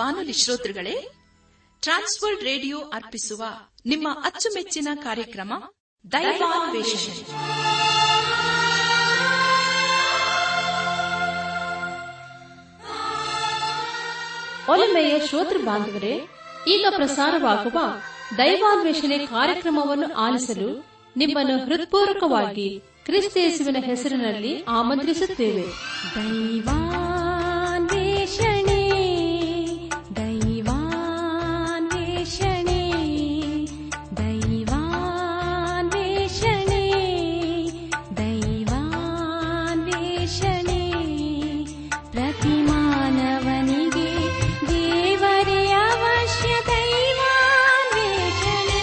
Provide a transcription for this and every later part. ಬಾನುಲಿ ಶ್ರೋತೃಗಳೇ, Trans World radio ಅರ್ಪಿಸುವ ನಿಮ್ಮ ಅಚ್ಚುಮೆಚ್ಚಿನ ಕಾರ್ಯಕ್ರಮ ದೈವಾನ್ವೇಷಣೆ. ಒಲಮೆಯ ಶ್ರೋತೃ ಬಾಂಧವರೇ, ಈಗ ಪ್ರಸಾರವಾಗುವ ದೈವಾನ್ವೇಷಣೆ ಕಾರ್ಯಕ್ರಮವನ್ನು ಆಲಿಸಲು ನಿಮ್ಮನ್ನು ಹೃತ್ಪೂರ್ವಕವಾಗಿ ಕ್ರಿಸ್ತೇಸುವಿನ ಹೆಸರಿನಲ್ಲಿ ಆಮಂತ್ರಿಸುತ್ತೇವೆ. ದೈವಾನ್ವೇಷಣೆ ದೈವಾನ್ವೇಷಣೆ ದೈವಾನ್ವೇಷಣೆ ದೈವಾನ್ವೇಷಣೆ ಪ್ರತಿ ಮಾನವನಿಗೆ ದೇವರೇ ಅವಶ್ಯ ದೈವಾನ್ವೇಷಣೆ.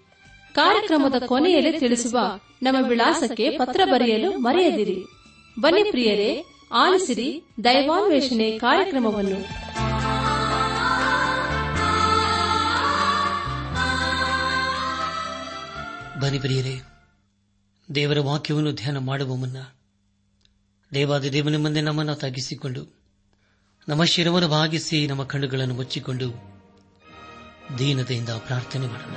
ಕಾರ್ಯಕ್ರಮದ ಕೊನೆಯಲ್ಲಿ ತಿಳಿಸುವ ನಮ್ಮ ವಿಳಾಸಕ್ಕೆ ಪತ್ರ ಬರೆಯಲು ಮರೆಯದಿರಿ. ಬನ್ನಿ ಪ್ರಿಯರೇ, ಆಲಿಸಿರಿ ದೈವಾನ್ವೇಷಣೆ ಕಾರ್ಯಕ್ರಮವನ್ನು. ಬನ್ನಿ ಪ್ರಿಯರೇ, ದೇವರ ವಾಕ್ಯವನ್ನು ಧ್ಯಾನ ಮಾಡುವ ಮುನ್ನ ದೇವಾದಿದೇವನ ಮುಂದೆ ನಮ್ಮನ್ನು ತಗ್ಗಿಸಿಕೊಂಡು, ನಮ್ಮ ಶಿರವನ್ನು ಭಾಗಿಸಿ, ನಮ್ಮ ಕಣ್ಣುಗಳನ್ನು ಮುಚ್ಚಿಕೊಂಡು ದೀನತೆಯಿಂದ ಪ್ರಾರ್ಥನೆ ಮಾಡೋಣ.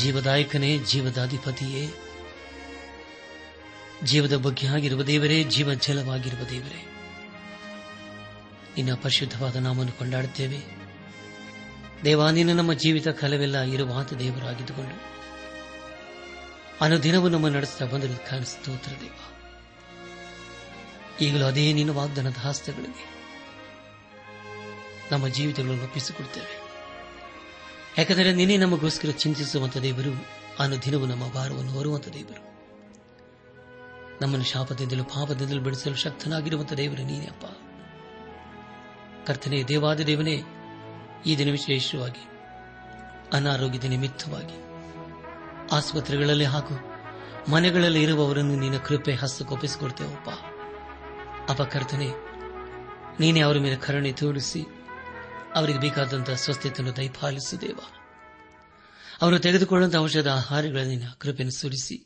ಜೀವದಾಯಕನೇ, ಜೀವದಾಧಿಪತಿಯೇ, ಜೀವದ ಬಗ್ಗೆ ಆಗಿರುವ ದೇವರೇ, ಜೀವ ಜಲವಾಗಿರುವ ದೇವರೇ, ನಿನ್ನ ಪರಿಶುದ್ಧವಾದ ನಾಮವನ್ನು ಕೊಂಡಾಡುತ್ತೇವೆ ದೇವಾ. ನೀನು ನಮ್ಮ ಜೀವಿತ ಕಾಲವೆಲ್ಲ ಇರುವ ದೇವರಾಗಿದ್ದುಕೊಂಡು ಅನುದಿನವೂ ನಮ್ಮ ನಡೆಸ್ತಾ ಬಂದು ಕಾಣಿಸುತ್ತೋತ್ರ ದೇವ. ಈಗಲೂ ಅದೇ ನಿನ್ನ ವಾಗ್ದಾನದ ಹಸ್ತಗಳಿಗೆ ನಮ್ಮ ಜೀವಿತಗಳನ್ನು ಒಪ್ಪಿಸಿಕೊಡ್ತೇವೆ. ಯಾಕೆಂದರೆ ನಿನ್ನೆ ನಮಗೋಸ್ಕರ ಚಿಂತಿಸುವಂಥ ದೇವರು, ಅನುದಿನವೂ ನಮ್ಮ ಭಾರವನ್ನು ಹೊರುವಂಥ ದೇವರು, ನಮ್ಮನ್ನು ಶಾಪದಿಂದಲೂ ಪಾಪದಿಂದಲೂ ಬಿಡಿಸಲು ಶಕ್ತನಾಗಿರುವಂಥ ದೇವರು ನೀನೇ ಅಪ್ಪ. ಕರ್ತನೇ, ದೇವಾದ ದೇವನೇ, ಈ ದಿನ ವಿಶೇಷವಾಗಿ ಅನಾರೋಗ್ಯದ ನಿಮಿತ್ತವಾಗಿ ಆಸ್ಪತ್ರೆಗಳಲ್ಲಿ ಹಾಗೂ ಮನೆಗಳಲ್ಲಿ ಇರುವವರನ್ನು ನಿನ್ನ ಕೃಪೆ ಹಸ್ತಕ್ಕೊಪ್ಪಿಸಿಕೊಡ್ತೇವಪ್ಪ. ಅಪ್ಪ ಕರ್ತನೇ, ನೀನೇ ಅವರ ಮೇಲೆ ಕರುಣೆ ತೋರಿಸಿ ಅವರಿಗೆ ಬೇಕಾದಂತಹ ಸ್ವಸ್ಥತೆಯನ್ನು ದಯಪಾಲಿಸು ದೇವ. ಅವರು ತೆಗೆದುಕೊಳ್ಳುವಂತಹ ಔಷಧ ಆಹಾರಗಳನ್ನು ಕೃಪೆಯನ್ನು ಸುರಿಸಿ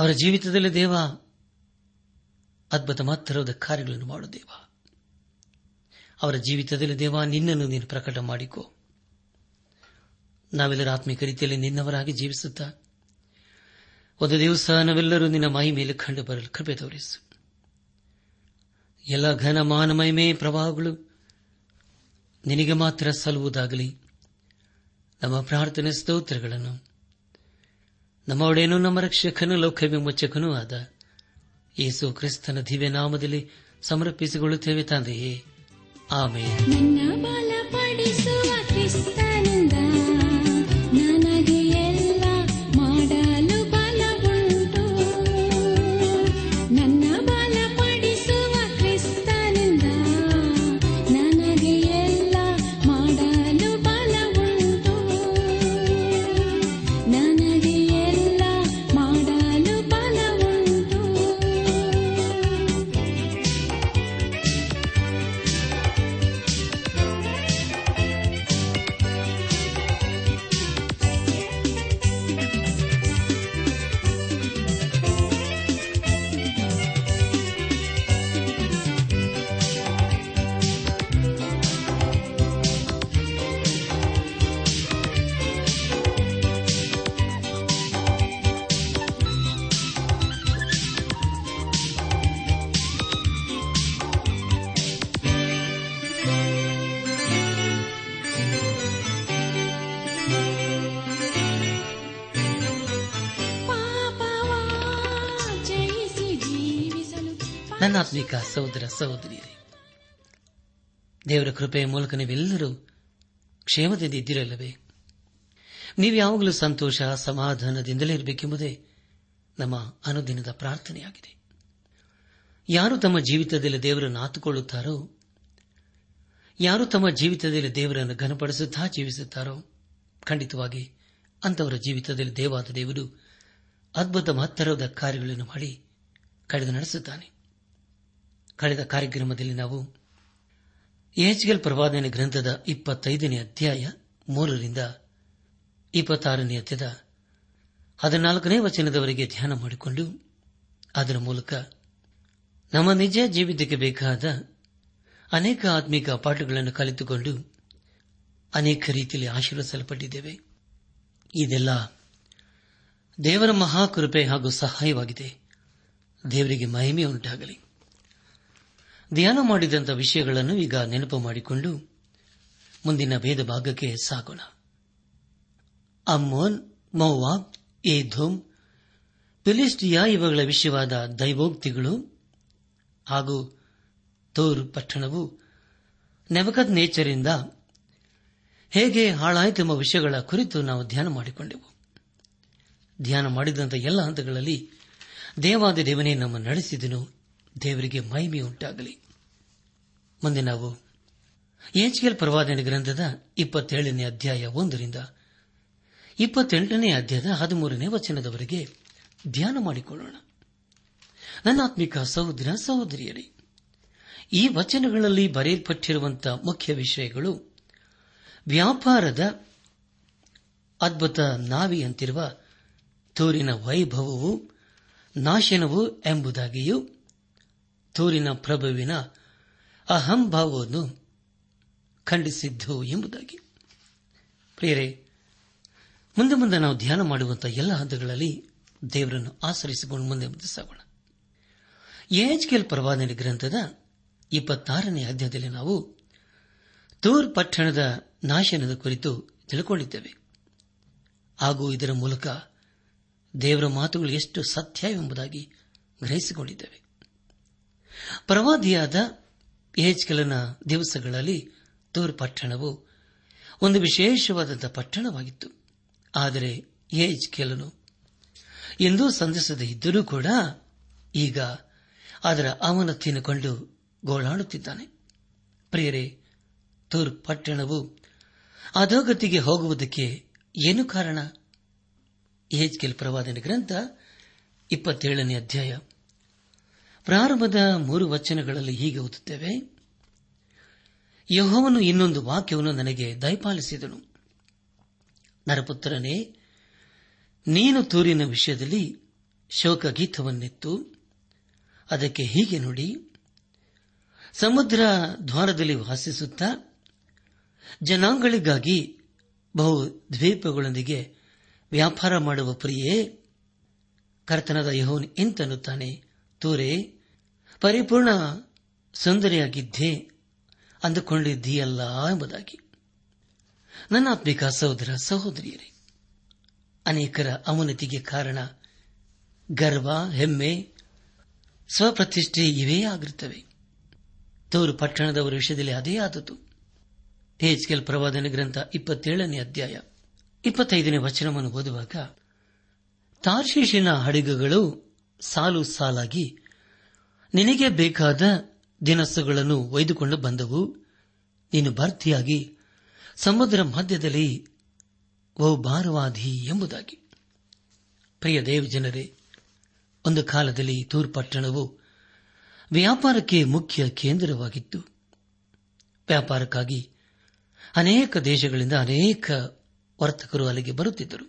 ಅವರ ಜೀವಿತದಲ್ಲಿ ದೇವ ಅದ್ಭುತ ಮಾತ್ರವಾದ ಕಾರ್ಯಗಳನ್ನು ಮಾಡು ದೇವ. ಅವರ ಜೀವಿತದಲ್ಲಿ ದೇವ ನಿನ್ನನ್ನು ನೀನು ಪ್ರಕಟ ಮಾಡಿಕೊ. ನಾವೆಲ್ಲರೂ ಆತ್ಮಿಕ ರೀತಿಯಲ್ಲಿ ನಿನ್ನವರಾಗಿ ಜೀವಿಸುತ್ತಾ ಒಂದು ದಿವಸ ನಾವೆಲ್ಲರೂ ನಿನ್ನ ಮೈ ಮೇಲೆ ಕಂಡು ಬರಲು ಕೃಪೆ ತೋರಿಸು. ಎಲ್ಲ ಘನ ಮಾನ ಮಹಿಮೆ ಪ್ರಭಾವಗಳು ನಿನಗೆ ಮಾತ್ರ ಸಲ್ಲುವುದಾಗಲಿ. ನಮ್ಮ ಪ್ರಾರ್ಥನೆ ಸ್ತೋತ್ರಗಳನ್ನು ನಮ್ಮ ಒಡೆಯನೂ ನಮ್ಮ ರಕ್ಷಕನೂ ಲೋಕ ವಿಮೋಚಕನೂ ಆದ ಯೇಸು ಕ್ರಿಸ್ತನ ದಿವ್ಯ ನಾಮದಲ್ಲಿ ಸಮರ್ಪಿಸಿಕೊಳ್ಳುತ್ತೇವೆ ತಂದೆಯೇ, ಆಮೆನ್. ಆತ್ಮಿಕ ಸಹೋದರ ಸಹೋದರಿಯರೇ, ದೇವರ ಕೃಪೆಯ ಮೂಲಕ ನೀವೆಲ್ಲರೂ ಕ್ಷೇಮದಿಂದ ಇದ್ದಿರಲ್ಲವೇ? ನೀವು ಯಾವಾಗಲೂ ಸಂತೋಷ ಸಮಾಧಾನದಿಂದಲೇ ಇರಬೇಕೆಂಬುದೇ ನಮ್ಮ ಅನುದಿನದ ಪ್ರಾರ್ಥನೆಯಾಗಿದೆ. ಯಾರು ತಮ್ಮ ಜೀವಿತದಲ್ಲಿ ದೇವರನ್ನು ಆತುಕೊಳ್ಳುತ್ತಾರೋ, ಯಾರು ತಮ್ಮ ಜೀವಿತದಲ್ಲಿ ದೇವರನ್ನು ಘನಪಡಿಸುತ್ತಾ ಜೀವಿಸುತ್ತಾರೋ, ಖಂಡಿತವಾಗಿ ಅಂತವರ ಜೀವಿತದಲ್ಲಿ ದೇವಾದ ದೇವರು ಅದ್ಭುತ ಮಹತ್ತರದ ಕಾರ್ಯಗಳನ್ನು ಮಾಡಿ ಕಳೆದು ನಡೆಸುತ್ತಾನೆ. ಕಳೆದ ಕಾರ್ಯಕ್ರಮದಲ್ಲಿ ನಾವು ಯೆಹೆಜ್ಕೇಲ ಪ್ರವಾದನೆ ಗ್ರಂಥದ 25ನೇ ಅಧ್ಯಾಯ 3ರಿಂದ 26ನೇ ಅಧ್ಯಾಯದ 14ನೇ ವಚನದವರೆಗೆ ಧ್ಯಾನ ಮಾಡಿಕೊಂಡು ಅದರ ಮೂಲಕ ನಮ್ಮ ನಿಜ ಜೀವಿತಕ್ಕೆ ಬೇಕಾದ ಅನೇಕ ಆತ್ಮಿಕ ಪಾಠಗಳನ್ನು ಕಲಿತುಕೊಂಡು ಅನೇಕ ರೀತಿಯಲ್ಲಿ ಆಶೀರ್ವಿಸಲ್ಪಟ್ಟಿದ್ದೇವೆ. ಇದೆಲ್ಲ ದೇವರ ಮಹಾಕೃಪೆ ಹಾಗೂ ಸಹಾಯವಾಗಿದೆ. ದೇವರಿಗೆ ಮಹಿಮೆ ಉಂಟಾಗಲಿ. ಧ್ಯಾನ ಮಾಡಿದಂಥ ವಿಷಯಗಳನ್ನು ಈಗ ನೆನಪು ಮಾಡಿಕೊಂಡು ಮುಂದಿನ ಭೇದ ಭಾಗಕ್ಕೆ ಸಾಗೋಣ. ಅಮ್ಮೋನ್, ಮೋವಾಬ್, ಏದೋಮ್, ಫಿಲಿಷ್ಟಿಯಾ ಇವುಗಳ ವಿಷಯವಾದ ದೈವೋಕ್ತಿಗಳು ಹಾಗೂ ತೋರ್ ಪಟ್ಟಣವು ನೆಬಕದ್ನೇಚರಿಂದ ಹೇಗೆ ಹಾಳಾಯಿತೆಂಬ ವಿಷಯಗಳ ಕುರಿತು ನಾವು ಧ್ಯಾನ ಮಾಡಿಕೊಂಡೆವು. ಧ್ಯಾನ ಮಾಡಿದಂಥ ಎಲ್ಲ ಹಂತಗಳಲ್ಲಿ ದೇವಾದಿ ದೇವನೇ ನಮ್ಮನ್ನು ನಡೆಸಿದನು. ದೇವರಿಗೆ ಮಹಿಮೆ ಉಂಟಾಗಲಿ. ಮುಂದೆ ನಾವು ಯೆಹೆಜ್ಕೇಲ ಪ್ರವಾದನೆ ಗ್ರಂಥದ 27ನೇ ಅಧ್ಯಾಯ 1ರಿಂದ 28ನೇ ಅಧ್ಯಾಯದ 13ನೇ ವಚನದವರೆಗೆ ಧ್ಯಾನ ಮಾಡಿಕೊಳ್ಳೋಣ. ನನ್ನಾತ್ಮಿಕ ಸಹೋದರ ಸಹೋದರಿಯರೇ, ಈ ವಚನಗಳಲ್ಲಿ ಬರೆಯಲ್ಪಟ್ಟಿರುವಂತಹ ಮುಖ್ಯ ವಿಷಯಗಳು ವ್ಯಾಪಾರದ ಅದ್ಭುತ ನಾವಿಯಂತಿರುವ ತೂರಿನ ವೈಭವವು ನಾಶನವು ಎಂಬುದಾಗಿಯೂ ತೂರಿನ ಪ್ರಭುವಿನ ಅಹಂಭಾವವನ್ನು ಖಂಡಿಸಿದ್ದು ಎಂಬುದಾಗಿ. ಪ್ರಿಯರೇ, ಮುಂದೆ ಮುಂದೆ ನಾವು ಧ್ಯಾನ ಮಾಡುವಂತಹ ಎಲ್ಲ ಹಂತಗಳಲ್ಲಿ ದೇವರನ್ನು ಆಶ್ರಯಿಸಿಕೊಂಡು ಮುಂದೆ ಮುಂದೆ ಸಾಗೋಣ. ಯೆಹೆಜ್ಕೇಲ ಪ್ರವಾದನೆ ಗ್ರಂಥದ 26ನೇ ಅಧ್ಯಾಯದಲ್ಲಿ ನಾವು ತೂರ್ ಪಟ್ಟಣದ ನಾಶನದ ಕುರಿತು ತಿಳಿದುಕೊಂಡಿದ್ದೇವೆ ಹಾಗೂ ಇದರ ಮೂಲಕ ದೇವರ ಮಾತುಗಳು ಎಷ್ಟು ಸತ್ಯ ಎಂಬುದಾಗಿ ಗ್ರಹಿಸಿಕೊಂಡಿದ್ದೇವೆ. ಪ್ರವಾದಿಯಾದ ಯೆಹೆಜ್ಕೇಲನ ದಿವಸಗಳಲ್ಲಿ ತೂರ್ ಪಟ್ಟಣವು ಒಂದು ವಿಶೇಷವಾದಂತಹ ಪಟ್ಟಣವಾಗಿತ್ತು. ಆದರೆ ಯೆಹೆಜ್ಕೇಲನು ಎಂದೂ ಸಂಧಿಸದೇ ಇದ್ದರೂ ಕೂಡ ಈಗ ಅದರ ಅವನತಿಯನ್ನು ಕಂಡು ಗೋಳಾಡುತ್ತಿದ್ದಾನೆ. ಪ್ರಿಯರೇ, ತೂರ್ ಪಟ್ಟಣವು ಅಧೋಗತಿಗೆ ಹೋಗುವುದಕ್ಕೆ ಏನು ಕಾರಣ? ಯೆಹೆಜ್ಕೇಲ ಪ್ರವಾದನೆ ಗ್ರಂಥ 27ನೇ ಅಧ್ಯಾಯ ಪ್ರಾರಂಭದ 3 ವಚನಗಳಲ್ಲಿ ಹೀಗೆ ಓದುತ್ತೇವೆ. ಯೆಹೋವನು ಇನ್ನೊಂದು ವಾಕ್ಯವನ್ನು ನನಗೆ ದಯಪಾಲಿಸಿದನು. ನರಪುತ್ರನೇ, ನೀನು ತೂರಿನ ವಿಷಯದಲ್ಲಿ ಶೋಕಗೀತವನ್ನೆತ್ತು ಅದಕ್ಕೆ ಹೀಗೆ ನುಡಿ. ಸಮುದ್ರ ದ್ವಾರದಲ್ಲಿ ವಾಸಿಸುತ್ತಾ ಜನಾಂಗಳಿಗಾಗಿ ಬಹು ದ್ವೀಪಗಳೊಂದಿಗೆ ವ್ಯಾಪಾರ ಮಾಡುವ ಪ್ರಿಯೇ, ಕರ್ತನಾದ ಯೆಹೋವನು ಎಂತನ್ನುತ್ತಾನೆ, ತೂರೇ, ಪರಿಪೂರ್ಣ ಸುಂದರಿಯಾಗಿದ್ದೇ ಅಂದುಕೊಂಡಿದ್ದೀಯಲ್ಲ ಎಂಬುದಾಗಿ. ನನ್ನ ಆತ್ಮಿಕ ಸಹೋದರ ಸಹೋದರಿಯರೇ, ಅನೇಕರ ಅವನತಿಗೆ ಕಾರಣ ಗರ್ವ, ಹೆಮ್ಮೆ, ಸ್ವಪ್ರತಿಷ್ಠೆ ಇವೇ ಆಗಿರುತ್ತವೆ. ತೂರು ಪಟ್ಟಣದವರ ವಿಷಯದಲ್ಲಿ ಅದೇ ಆದದ್ದು. ಯೆಹೆಜ್ಕೇಲ ಪ್ರವಾದನೆ ಗ್ರಂಥ 27ನೇ ಅಧ್ಯಾಯ 25ನೇ ವಚನವನ್ನು ಓದುವಾಗ, ತಾರ್ಷೀಷಿನ ಹಡಗುಗಳು ಸಾಲು ಸಾಲಾಗಿ ನಿನಗೆ ಬೇಕಾದ ದಿನಸುಗಳನ್ನು ಒಯ್ದುಕೊಂಡು ಬಂದವು. ನೀನು ಭರ್ತಿಯಾಗಿ ಸಮುದ್ರ ಮಧ್ಯದಲ್ಲಿ ಓ ಭಾರವಾದಿ ಎಂಬುದಾಗಿ. ಪ್ರಿಯ ದೇವಜನರೇ, ಒಂದು ಕಾಲದಲ್ಲಿ ತೂರ್ ಪಟ್ಟಣವು ವ್ಯಾಪಾರಕ್ಕೆ ಮುಖ್ಯ ಕೇಂದ್ರವಾಗಿತ್ತು. ವ್ಯಾಪಾರಕ್ಕಾಗಿ ಅನೇಕ ದೇಶಗಳಿಂದ ಅನೇಕ ವರ್ತಕರು ಅಲ್ಲಿಗೆ ಬರುತ್ತಿದ್ದರು.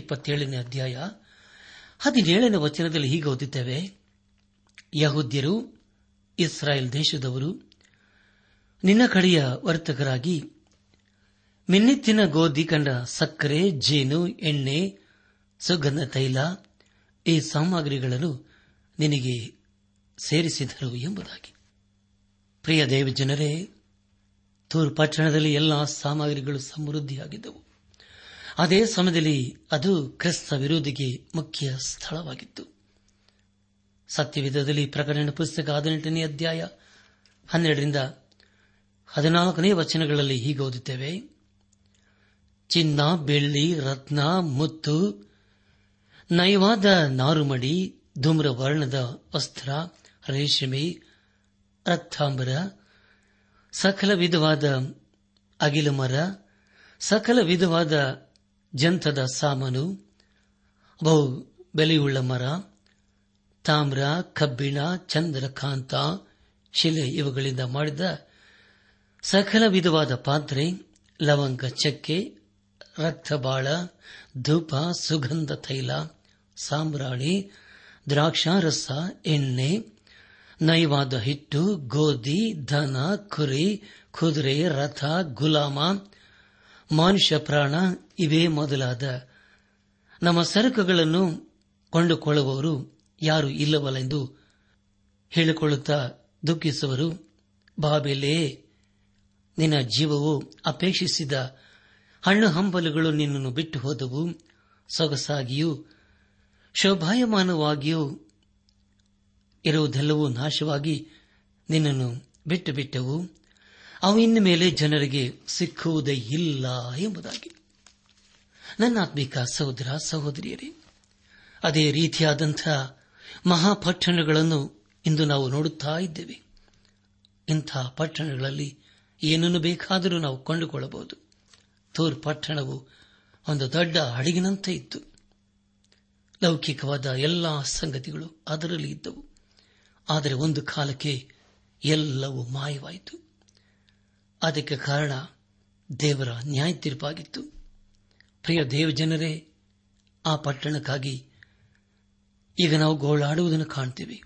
27ನೇ ಅಧ್ಯಾಯ 17ನೇ ವಚನದಲ್ಲಿ ಹೀಗೆ ಓದುತ್ತೇವೆ. ಯಹೂದ್ಯರು, ಇಸ್ರಾಯೇಲ್ ದೇಶದವರು ನಿನ್ನ ಕಡೆಯ ವರ್ತಕರಾಗಿ ಮಿನ್ನಿತ್ತಿನ ಗೋಧಿ ಕಂಡ ಸಕ್ಕರೆ, ಜೇನು, ಎಣ್ಣೆ, ಸುಗಂಧ ತೈಲ ಈ ಸಾಮಗ್ರಿಗಳನ್ನು ನಿನಗೆ ಸೇರಿಸಿದರು ಎಂಬುದಾಗಿ. ಪ್ರಿಯ ದೇವಜನರೇ, ತೂರ್ ಪಟ್ಟಣದಲ್ಲಿ ಎಲ್ಲ ಸಾಮಗ್ರಿಗಳು ಸಮೃದ್ಧಿಯಾಗಿದ್ದವು. ಅದೇ ಸಮಯದಲ್ಲಿ ಅದು ಕ್ರಿಸ್ತ ವಿರೋಧಿಗೆ ಮುಖ್ಯ ಸ್ಥಳವಾಗಿತ್ತು. ಸತ್ಯವೇದದಲ್ಲಿ ಪ್ರಕಟಣೆ ಪುಸ್ತಕ 18ನೇ ಅಧ್ಯಾಯ 12ರಿಂದ 14ನೇ ವಚನಗಳಲ್ಲಿ ಹೀಗೆ ಓದುತ್ತೇವೆ. ಚಿನ್ನ, ಬೆಳ್ಳಿ, ರತ್ನ, ಮುತ್ತು, ನಯವಾದ ನಾರುಮಡಿ, ಧೂಮ್ರವರ್ಣದ ವಸ್ತ್ರ, ರೇಷ್ಮೆ, ರಕ್ತಾಂಬರ, ಸಕಲ ವಿಧವಾದ ಅಗಿಲ ಮರ, ಸಕಲ ವಿಧವಾದ ಜಂತದ ಸಾಮಾನು, ಬಹು ಬೆಲೆಯುಳ್ಳ ಮರ, ತಾಮ್ರ, ಕಬ್ಬಿಣ, ಚಂದ್ರಕಾಂತ, ಶಿಲೆ ಇವುಗಳಿಂದ ಮಾಡಿದ ಸಕಲ ವಿಧವಾದ ಪಾತ್ರೆ, ಲವಂಗ, ಚಕ್ಕೆ, ರಕ್ತಬಾಳ, ಧೂಪ, ಸುಗಂಧ ತೈಲ, ಸಾಂಬ್ರಾಣಿ, ದ್ರಾಕ್ಷಾರಸ, ಎಣ್ಣೆ, ನೈವಾದ ಹಿಟ್ಟು, ಗೋಧಿ, ದನ, ಕುರಿ, ಕುದುರೆ, ರಥ, ಗುಲಾಮ, ಮನುಷ್ಯ ಪ್ರಾಣ ಇವೇ ಮೊದಲಾದ ನಮ್ಮ ಸರಕುಗಳನ್ನು ಕೊಂಡುಕೊಳ್ಳುವವರು ಯಾರು ಇಲ್ಲವಲ್ಲ ಎಂದು ಹೇಳಿಕೊಳ್ಳುತ್ತಾ ದುಃಖಿಸುವರು. ಬಾಬೆಲೇ, ನಿನ್ನ ಜೀವವು ಅಪೇಕ್ಷಿಸಿದ ಹಣ್ಣು ಹಂಬಲುಗಳು ನಿನ್ನನ್ನು ಬಿಟ್ಟು ಹೋದವು. ಸೊಗಸಾಗಿಯೂ ಶೋಭಾಯಮಾನವಾಗಿಯೂ ಇರುವುದೆಲ್ಲವೂ ನಾಶವಾಗಿ ನಿನ್ನನ್ನು ಬಿಟ್ಟು ಬಿಟ್ಟವು. ಅವು ಇನ್ನು ಮೇಲೆ ಜನರಿಗೆ ಸಿಕ್ಕುವುದೇ ಇಲ್ಲ ಎಂಬುದಾಗಿ. ನನ್ನ ಆತ್ಮಿಕ ಸಹೋದರ ಸಹೋದರಿಯರೇ, ಅದೇ ರೀತಿಯಾದಂಥ ಮಹಾಪಟ್ಟಣಗಳನ್ನು ಇಂದು ನಾವು ನೋಡುತ್ತಾ ಇದ್ದೇವೆ. ಇಂಥ ಪಟ್ಟಣಗಳಲ್ಲಿ ಏನನ್ನು ಬೇಕಾದರೂ ನಾವು ಕೊಂಡುಕೊಳ್ಳಬಹುದು. ತೂರ್ ಪಟ್ಟಣವು ಒಂದು ದೊಡ್ಡ ಹಡಗಿನಂತೆ ಇತ್ತು. ಲೌಕಿಕವಾದ ಎಲ್ಲಾ ಸಂಗತಿಗಳು ಅದರಲ್ಲಿ ಇದ್ದವು. ಆದರೆ ಒಂದು ಕಾಲಕ್ಕೆ ಎಲ್ಲವೂ ಮಾಯವಾಯಿತು. ಅದಕ್ಕೆ ಕಾರಣ ದೇವರ ನ್ಯಾಯ ತೀರ್ಪಾಗಿತ್ತು. ಪ್ರಿಯ ದೇವಜನರೇ, ಆ ಪಟ್ಟಣಕ್ಕಾಗಿ ಈಗ ನಾವು ಗೋಳಾಡುವುದನ್ನು ಕಾಣ್ತೀವಿ.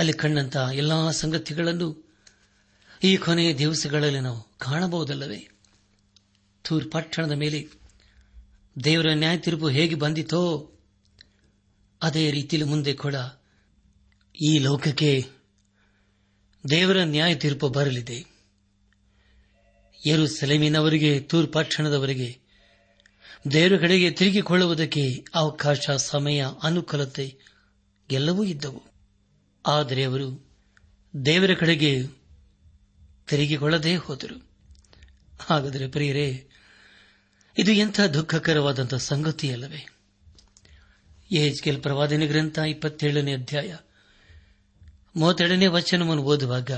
ಅಲ್ಲಿ ಕಂಡಂತಹ ಎಲ್ಲಾ ಸಂಗತಿಗಳನ್ನು ಈ ಕೊನೆಯ ದಿವಸಗಳಲ್ಲಿ ನಾವು ಕಾಣಬಹುದಲ್ಲವೇ? ತೂರ್ ಪಟ್ಟಣದ ಮೇಲೆ ದೇವರ ನ್ಯಾಯ ತೀರ್ಪು ಹೇಗೆ ಬಂದಿತೋ ಅದೇ ರೀತಿಯಲ್ಲಿ ಮುಂದೆ ಕೂಡ ಈ ಲೋಕಕ್ಕೆ ದೇವರ ನ್ಯಾಯ ತೀರ್ಪು ಬರಲಿದೆ. ಯೆರೂಸಲೇಮಿನವರಿಗೆ, ತೂರ್ ಪಟ್ಟಣದವರಿಗೆ ದೇವರ ಕಡೆಗೆ ತಿರುಗಿಕೊಳ್ಳುವುದಕ್ಕೆ ಅವಕಾಶ, ಸಮಯ, ಅನುಕೂಲತೆ ಎಲ್ಲವೂ ಇದ್ದವು. ಆದರೆ ಅವರು ದೇವರ ಕಡೆಗೆ ತಿರುಗಿಕೊಳ್ಳದೇ ಹೋದರು. ಹಾಗಾದರೆ ಪ್ರಿಯರೇ, ಇದು ಎಂಥ ದುಃಖಕರವಾದಂಥ ಸಂಗತಿಯಲ್ಲವೇ? ಯೆಹೆಜ್ಕೇಲ ಪ್ರವಾದನೆ ಗ್ರಂಥ 27ನೇ ಅಧ್ಯಾಯ 32ನೇ ವಚನವನ್ನು ಓದುವಾಗ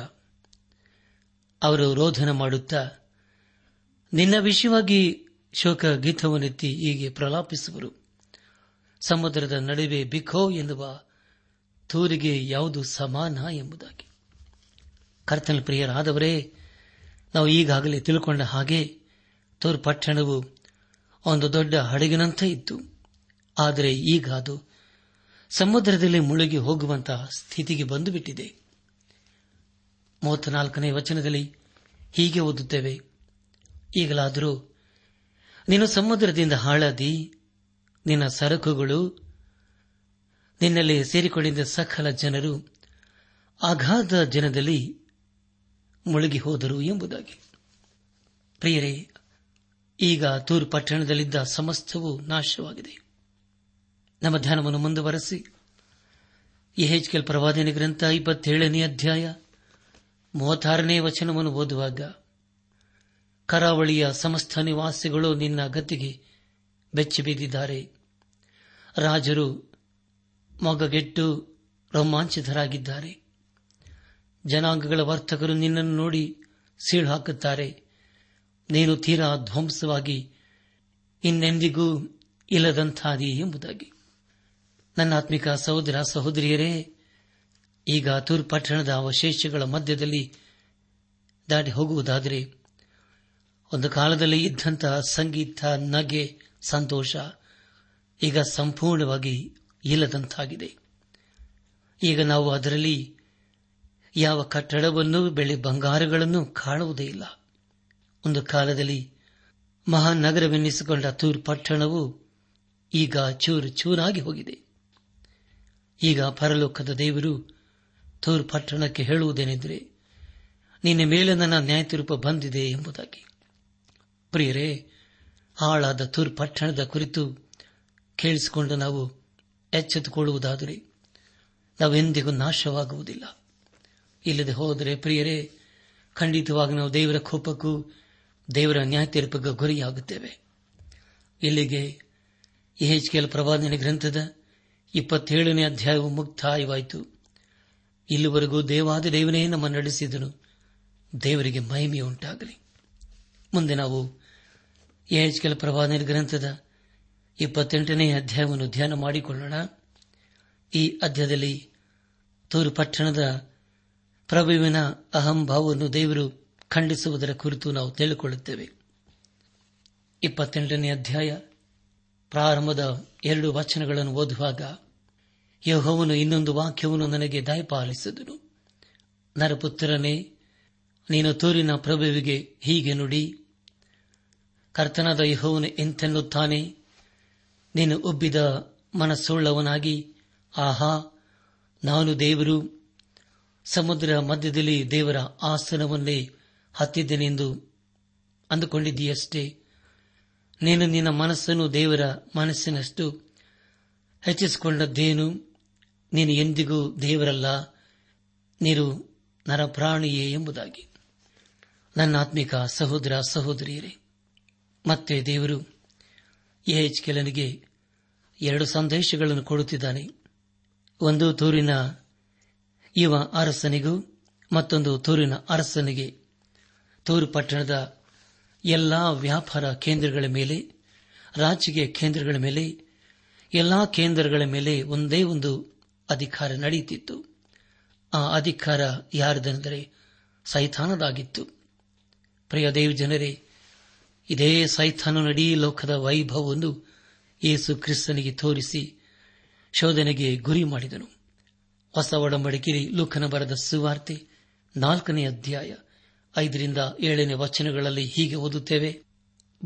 ಅವರು ರೋಧನ ಮಾಡುತ್ತಾ ನಿನ್ನ ವಿಷಯವಾಗಿ ಶೋಕ ಗೀತವನ್ನೆತ್ತಿ ಹೀಗೆ ಪ್ರಲಾಪಿಸುವರು. ಸಮುದ್ರದ ನಡುವೆ ಬಿಖೋ ಎನ್ನುವ ತೂರಿಗೆ ಯಾವುದು ಸಮಾನ ಎಂಬುದಾಗಿ. ಕರ್ತನ ಪ್ರಿಯರಾದವರೇ, ನಾವು ಈಗಾಗಲೇ ತಿಳ್ಕೊಂಡ ಹಾಗೆ ತೂರ್ ಪಟ್ಟಣವು ಒಂದು ದೊಡ್ಡ ಹಡಗಿನಂತೆ ಇತ್ತು. ಆದರೆ ಈಗ ಅದು ಸಮುದ್ರದಲ್ಲಿ ಮುಳುಗಿ ಹೋಗುವಂತಹ ಸ್ಥಿತಿಗೆ ಬಂದು ಬಿಟ್ಟಿದೆ. 34ನೇ ವಚನದಲ್ಲಿ ಹೀಗೆ ಓದುತ್ತೇವೆ, ಈಗಲಾದರೂ ನೀನು ಸಮುದ್ರದಿಂದ ಹಾಳಾದಿ, ನಿನ್ನ ಸರಕುಗಳು ನಿನ್ನಲ್ಲಿ ಸೇರಿಕೊಂಡಿದ್ದ ಸಕಲ ಜನರು ಅಗಾಧ ಜನದಲ್ಲಿ ಮುಳುಗಿ ಹೋದರು ಎಂಬುದಾಗಿ. ಪ್ರಿಯರೇ, ಈಗ ತೂರ್ ಪಟ್ಟಣದಲ್ಲಿದ್ದ ಸಮಸ್ತವೂ ನಾಶವಾಗಿದೆ. ನಮ್ಮ ಧ್ಯಾನವನ್ನು ಮುಂದುವರೆಸಿ ಯೆಹೆಜ್ಕೇಲ ಪ್ರವಾದನೆ ಗ್ರಂಥ 27ನೇ ಅಧ್ಯಾಯ 36ನೇ ವಚನವನ್ನು ಓದುವಾಗ ಕರಾವಳಿಯ ಸಮಸ್ತ ನಿವಾಸಿಗಳು ನಿನ್ನ ಗತಿಗೆ ಬೆಚ್ಚಿಬಿದ್ದಿದ್ದಾರೆ. ರಾಜರು ಮೊಗಗೆಟ್ಟು ರೋಮಾಂಚಿತರಾಗಿದ್ದಾರೆ. ಜನಾಂಗಗಳ ವರ್ತಕರು ನಿನ್ನನ್ನು ನೋಡಿ ಸೀಳು ಹಾಕುತ್ತಾರೆ. ನೀನು ತೀರಾ ಧ್ವಂಸವಾಗಿ ಇನ್ನೆಂದಿಗೂ ಇಲ್ಲದಂತಾದಿ ಎಂಬುದಾಗಿ. ನನ್ನ ಆತ್ಮಿಕ ಸಹೋದರ ಸಹೋದರಿಯರೇ, ಈಗ ತೂರ್ ಪಟ್ಟಣದ ಅವಶೇಷಗಳ ಮಧ್ಯದಲ್ಲಿ ದಾಟಿ ಹೋಗುವುದಾದರೆ ಒಂದು ಕಾಲದಲ್ಲಿ ಇದ್ದಂತಹ ಸಂಗೀತ, ನಗೆ, ಸಂತೋಷ ಈಗ ಸಂಪೂರ್ಣವಾಗಿ ಇಲ್ಲದಂತಾಗಿದೆ. ಈಗ ನಾವು ಅದರಲ್ಲಿ ಯಾವ ಕಟ್ಟಡವನ್ನು, ಬೆಳ್ಳಿ ಬಂಗಾರಗಳನ್ನು ಕಾಣುವುದೇ ಇಲ್ಲ. ಒಂದು ಕಾಲದಲ್ಲಿ ಮಹಾನಗರವೆನ್ನಿಸಿಕೊಂಡ ತೂರ್ ಪಟ್ಟಣವು ಈಗ ಚೂರು ಚೂರಾಗಿ ಹೋಗಿದೆ. ಈಗ ಪರಲೋಕದ ದೇವರು ತೂರ್ ಪಟ್ಟಣಕ್ಕೆ ಹೇಳುವುದೇನೆಂದರೆ, ನಿನ್ನ ಮೇಲೆ ನನ್ನ ನ್ಯಾಯ ತೀರ್ಪು ಬಂದಿದೆ ಎಂಬುದಾಗಿ. ಪ್ರಿಯರೇ, ಹಾಳಾದ ತೂರ್ ಪಟ್ಟಣದ ಕುರಿತು ಕೇಳಿಸಿಕೊಂಡು ನಾವು ಎಚ್ಚೆತ್ತುಕೊಳ್ಳುವುದಾದರೆ ನಾವೆಂದಿಗೂ ನಾಶವಾಗುವುದಿಲ್ಲ. ಇಲ್ಲದೆ ಹೋದರೆ ಪ್ರಿಯರೇ, ಖಂಡಿತವಾಗಿ ನಾವು ದೇವರ ಕೋಪಕ್ಕೂ ದೇವರ ನ್ಯಾಯ ತೀರ್ಪಿಗೂ ಗುರಿಯಾಗುತ್ತೇವೆ. ಇಲ್ಲಿಗೆ ಯೆಹೆಜ್ಕೇಲ ಪ್ರವಾದನೆ ಗ್ರಂಥದ 27ನೇ ಅಧ್ಯಾಯವು ಮುಕ್ತಾಯವಾಯಿತು. ಇಲ್ಲಿವರೆಗೂ ದೇವಾದಿ ದೇವನೇ ನಮ್ಮ ನಡೆಸಿದನು. ದೇವರಿಗೆ ಮಹಿಮೆ ಉಂಟಾಗಲಿ. ಮುಂದೆ ನಾವು ಯೆಹೆಜ್ಕೇಲ ಪ್ರವಾದನೆ ಗ್ರಂಥದ 28ನೇ ಅಧ್ಯಾಯವನ್ನು ಧ್ಯಾನ ಮಾಡಿಕೊಳ್ಳೋಣ. ಈ ಅಧ್ಯಾಯದಲ್ಲಿ ತೂರು ಪಟ್ಟಣದ ಪ್ರಭುವಿನ ಅಹಂಭಾವವನ್ನು ದೇವರು ಖಂಡಿಸುವುದರ ಕುರಿತು ನಾವು ತಿಳಿಕೊಳ್ಳುತ್ತೇವೆ. 28ನೇ ಅಧ್ಯಾಯ ಪ್ರಾರಂಭದ 2 ವಚನಗಳನ್ನು ಓದುವಾಗ, ಯೆಹೋವನು ಇನ್ನೊಂದು ವಾಕ್ಯವನ್ನು ನನಗೆ ದಯಪಾಲಿಸಿದನು, ನರಪುತ್ರನೇ, ನೀನು ತೂರಿನ ಪ್ರಭುವಿಗೆ ಹೀಗೆ ನುಡಿ, ಕರ್ತನಾದ ಯೆಹೋವನು ಎಂತೆನ್ನುತ್ತಾನೆ, ನೀನು ಉಬ್ಬಿದ ಮನಸ್ಸುಳ್ಳವನಾಗಿ, ಆಹಾ, ನಾನು ದೇವರು, ಸಮುದ್ರ ಮಧ್ಯದಲ್ಲಿ ದೇವರ ಆಸನವನ್ನೇ ಹತ್ತಿದ್ದೇನೆಂದು ಅಂದುಕೊಂಡಿದ್ದೀಯಷ್ಟೇ. ನೀನು ನಿನ್ನ ಮನಸ್ಸನ್ನು ದೇವರ ಮನಸ್ಸಿನಷ್ಟು ಹೆಚ್ಚಿಸಿಕೊಂಡದ್ದೇನು? ನೀನು ಎಂದಿಗೂ ದೇವರಲ್ಲ, ನೀನು ನರಪ್ರಾಣಿಯೇ ಎಂಬುದಾಗಿ. ನನ್ನ ಆತ್ಮಿಕ ಸಹೋದರ ಸಹೋದರಿಯರೇ, ಮತ್ತೆ ದೇವರು ಯೆಹೆಜ್ಕೇಲನಿಗೆ 2 ಸಂದೇಶಗಳನ್ನು ಕೊಡುತ್ತಿದ್ದಾನೆ. ಒಂದು ತೂರಿನ ಯುವ ಅರಸನಿಗೂ, ಮತ್ತೊಂದು ತೂರಿನ ಅರಸನಿಗೆ. ತೂರು ಪಟ್ಟಣದ ಎಲ್ಲಾ ವ್ಯಾಪಾರ ಕೇಂದ್ರಗಳ ಮೇಲೆ, ರಾಜಕೀಯ ಕೇಂದ್ರಗಳ ಮೇಲೆ, ಎಲ್ಲಾ ಕೇಂದ್ರಗಳ ಮೇಲೆ ಒಂದೇ ಒಂದು ಅಧಿಕಾರ ನಡೆಯುತ್ತಿತ್ತು. ಆ ಅಧಿಕಾರ ಯಾರದೆಂದರೆ ಸೈತಾನದಾಗಿತ್ತು. ಪ್ರಿಯ ದೇವ ಜನರೇ, ಇದೇ ಸೈತಾನನ ಇಡೀ ಲೋಕದ ವೈಭವವನ್ನು ಯೇಸು ಕ್ರಿಸ್ತನಿಗೆ ತೋರಿಸಿ ಶೋಧನೆಗೆ ಗುರಿ ಮಾಡಿದನು. ಹೊಸ ಒಡಂಬಡಿಕೆಯಲ್ಲಿ ಲೂಕನ ಬರೆದ ಸುವಾರ್ತೆ 4ನೇ ಅಧ್ಯಾಯ 5-7 ವಚನಗಳಲ್ಲಿ ಹೀಗೆ ಓದುತ್ತೇವೆ: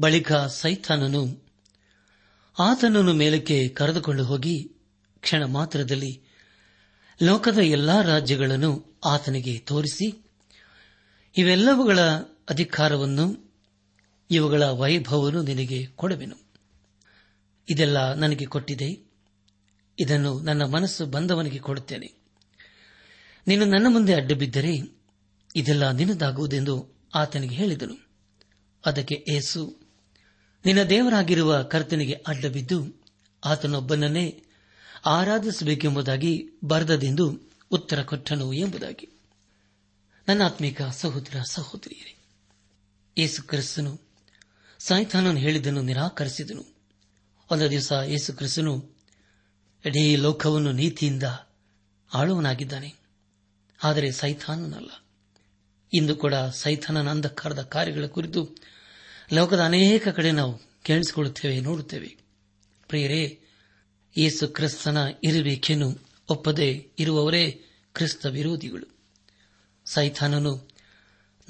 ಬಳಿಕ ಸೈತಾನನು ಆತನನ್ನು ಮೇಲಕ್ಕೆ ಕರೆದುಕೊಂಡು ಹೋಗಿ ಕ್ಷಣ ಮಾತ್ರದಲ್ಲಿ ಲೋಕದ ಎಲ್ಲಾ ರಾಜ್ಯಗಳನ್ನು ಆತನಿಗೆ ತೋರಿಸಿ, ಇವೆಲ್ಲವುಗಳ ಅಧಿಕಾರವನ್ನು, ಇವುಗಳ ವೈಭವವನ್ನು ನಿನಗೆ ಕೊಡುವೆನು. ಇದೆಲ್ಲ ನನಗೆ ಕೊಟ್ಟಿದೆ, ಇದನ್ನು ನನ್ನ ಮನಸ್ಸು ಬಂದವನಿಗೆ ಕೊಡುತ್ತೇನೆ. ನೀನು ನನ್ನ ಮುಂದೆ ಅಡ್ಡ ಬಿದ್ದರೆ ಇದೆಲ್ಲ ನಿನ್ನದಾಗುವುದೆಂದು ಆತನಿಗೆ ಹೇಳಿದನು. ಅದಕ್ಕೆ ಯೇಸು, ನಿನ್ನ ದೇವರಾಗಿರುವ ಕರ್ತನಿಗೆ ಅಡ್ಡಬಿದ್ದು ಆತನೊಬ್ಬನನ್ನೇ ಆರಾಧಿಸಬೇಕೆಂಬುದಾಗಿ ಬರೆದದೆಂದು ಉತ್ತರ ಕೊಟ್ಟನು ಎಂಬುದಾಗಿ. ನನ್ನ ಆತ್ಮೀಕ ಸಹೋದರ ಸಹೋದರಿಯರೇ, ಯೇಸು ಕ್ರಿಸ್ತನು ಸೈತಾನನು ಹೇಳಿದ್ದನ್ನು ನಿರಾಕರಿಸಿದನು. ಒಂದು ದಿವಸ ಯೇಸು ಕ್ರಿಸ್ತನು ಇಡೀ ಲೋಕವನ್ನು ನೀತಿಯಿಂದ ಆಳುವನಾಗಿದ್ದಾನೆ, ಆದರೆ ಸೈತಾನನಲ್ಲ. ಇಂದು ಕೂಡ ಸೈತಾನನ ಅಂಧಕಾರದ ಕಾರ್ಯಗಳ ಕುರಿತು ಲೋಕದ ಅನೇಕ ಕಡೆ ನಾವು ಕೇಳಿಸಿಕೊಳ್ಳುತ್ತೇವೆ, ನೋಡುತ್ತೇವೆ. ಪ್ರಿಯರೇ, ಯೇಸು ಕ್ರಿಸ್ತನ ಇರುವಿಕೆಯನ್ನು ಒಪ್ಪದೆ ಇರುವವರೇ ಕ್ರಿಸ್ತ ವಿರೋಧಿಗಳು. ಸೈತಾನನು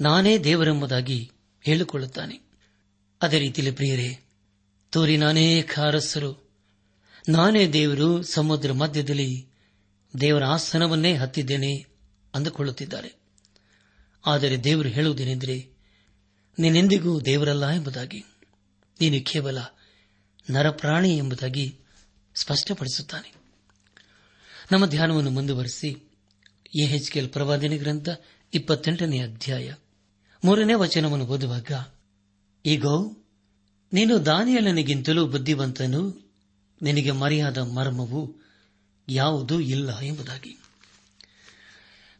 ನಾನೇ ದೇವರೆಂಬುದಾಗಿ ಹೇಳಿಕೊಳ್ಳುತ್ತಾನೆ. ಅದೇ ರೀತಿಯಲ್ಲಿ ಪ್ರಿಯರೇ, ತೂರಿನ ಅನೇಕ ಅರಸರು ನಾನೇ ದೇವರು, ಸಮುದ್ರ ಮಧ್ಯದಲ್ಲಿ ದೇವರ ಆಸನವನ್ನೇ ಹತ್ತಿದ್ದೇನೆ ಅಂದುಕೊಳ್ಳುತ್ತಿದ್ದಾರೆ. ಆದರೆ ದೇವರು ಹೇಳುವುದೇನೆಂದರೆ, ನೀನೆಂದಿಗೂ ದೇವರಲ್ಲ ಎಂಬುದಾಗಿ, ನೀನು ಕೇವಲ ನರಪ್ರಾಣಿ ಎಂಬುದಾಗಿ ಸ್ಪಷ್ಟಪಡಿಸುತ್ತಾನೆ. ನಮ್ಮ ಧ್ಯಾನವನ್ನು ಮುಂದುವರೆಸಿ ಯೆಹೆಜ್ಕೇಲ ಪ್ರವಾದನೆ ಗ್ರಂಥ 28ನೇ ಅಧ್ಯಾಯ 3ನೇ ವಚನವನ್ನು ಓದುವಾಗ, ಈಗೋ, ನೀನು ದಾನಿಯೇಲನಿಗಿಂತಲೂ ಬುದ್ಧಿವಂತನು, ನಿನಗೆ ಮರೆಯಾದ ಮರ್ಮವು ಯಾವುದೂ ಇಲ್ಲ ಎಂಬುದಾಗಿ.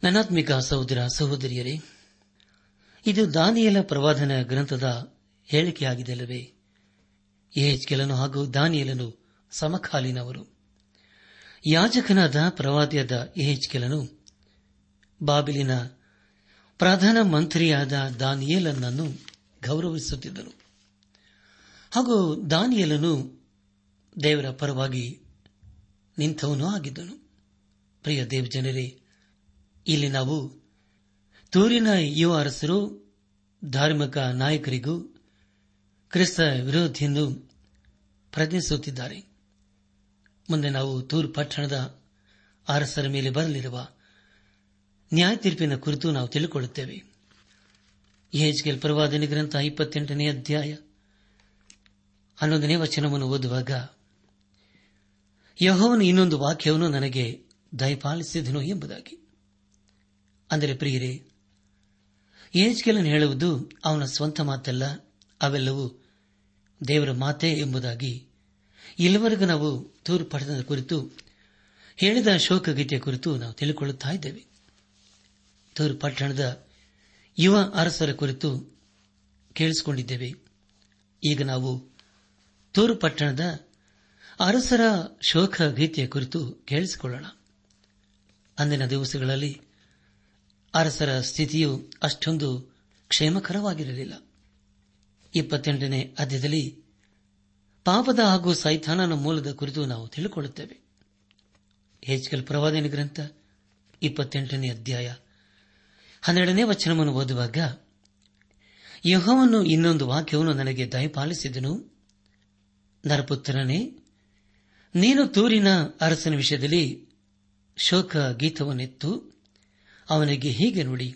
ನನಾತ್ಮಿಕ ಸಹೋದರ ಸಹೋದರಿಯರೇ, ಇದು ದಾನಿಯೇಲ ಪ್ರವಾದನ ಗ್ರಂಥದ ಹೇಳಿಕೆಯಾಗಿದೆಯಲ್ಲವೇ? ಯೆಹೆಜ್ಕೇಲನು ಹಾಗೂ ದಾನಿಯೇಲನು ಸಮಕಾಲೀನವರು. ಯಾಜಕನಾದ ಪ್ರವಾದಿಯಾದ ಯೆಹೆಜ್ಕೇಲನು ಬಾಬಿಲಿನ ಪ್ರಧಾನ ಮಂತ್ರಿಯಾದ ದಾನಿಯೇಲನನ್ನು ಗೌರವಿಸುತ್ತಿದ್ದನು, ಹಾಗೂ ದಾನಿಯೇಲನು ದೇವರ ಪರವಾಗಿ ನಿಂತವನು ಆಗಿದ್ದನು. ಪ್ರಿಯ ದೇವ ಜನರೇ, ಇಲ್ಲಿ ನಾವು ತೂರಿನ ಯುವ ಅರಸರು, ಧಾರ್ಮಿಕ ನಾಯಕರಿಗೂ ಕ್ರಿಸ್ತ ವಿರೋಧಿಯನ್ನು ಪ್ರಶ್ನಿಸುತ್ತಿದ್ದಾರೆ. ಮುಂದೆ ನಾವು ತೂರು ಪಟ್ಟಣದ ಅರಸರ ಮೇಲೆ ಬರಲಿರುವ ನ್ಯಾಯ ತೀರ್ಪಿನ ಕುರಿತು ನಾವು ತಿಳಿಕೊಳ್ಳುತ್ತೇವೆ. ಯೆಹೆಜ್ಕೇಲ ಪ್ರವಾದನೆ ಗ್ರಂಥ 28ನೇ ಅಧ್ಯಾಯ 11ನೇ ವಚನವನ್ನು ಓದುವಾಗ, ಯೆಹೋವನು ಇನ್ನೊಂದು ವಾಕ್ಯವನ್ನು ನನಗೆ ದಯಪಾಲಿಸಿದನು ಎಂಬುದಾಗಿ. ಅಂದರೆ ಪ್ರಿಯರೇ, ಯೆಹೆಜ್ಕೇಲನು ಹೇಳುವುದು ಅವನ ಸ್ವಂತ ಮಾತಲ್ಲ, ಅವೆಲ್ಲವೂ ದೇವರ ಮಾತೇ ಎಂಬುದಾಗಿ ಇಲ್ಲಿವರೆಗೂ ನಾವು ತೂರು ಪಟ್ಟಣದ ಕುರಿತು ಹೇಳಿದ ಶೋಕಗೀತೆಯ ಕುರಿತು ನಾವು ತಿಳಿಕೊಳ್ಳುತ್ತಾ ಇದ್ದೇವೆ. ತೂರು ಪಟ್ಟಣದ ಯುವ ಅರಸರ ಕುರಿತು ಕೇಳಿಸಿಕೊಂಡಿದ್ದೇವೆ. ಈಗ ನಾವು ತೂರು ಪಟ್ಟಣದ ಅರಸರ ಶೋಕ ಗೀತೆಯ ಕುರಿತು ಕೇಳಿಸಿಕೊಳ್ಳೋಣ. ಅಂದಿನ ದಿವಸಗಳಲ್ಲಿ ಅರಸರ ಸ್ಥಿತಿಯು ಅಷ್ಟೊಂದು ಕ್ಷೇಮಕರವಾಗಿರಲಿಲ್ಲ. 28ನೇ ಅಧ್ಯಾಯದಲ್ಲಿ ಪಾಪದ ಹಾಗೂ ಸೈತಾನನ ಮೂಲದ ಕುರಿತು ನಾವು ತಿಳಿಕೊಳ್ಳುತ್ತೇವೆ. ಯೆಹೆಜ್ಕೇಲ ಪ್ರವಾದನೆ ಗ್ರಂಥ 28ನೇ ಅಧ್ಯಾಯ 12ನೇ ವಚನವನ್ನು ಓದುವಾಗ, ಯೆಹೋವನು ಇನ್ನೊಂದು ವಾಕ್ಯವನ್ನು ನನಗೆ ದಯಪಾಲಿಸಿದನು, ನರಪುತ್ರನೇ, ನೀನು ತೂರಿನ ಅರಸನ ವಿಷಯದಲ್ಲಿ ಶೋಕ ಗೀತವನ್ನೆತ್ತು ಅವನಿಗೆ ಹೀಗೆ ನುಡಿ,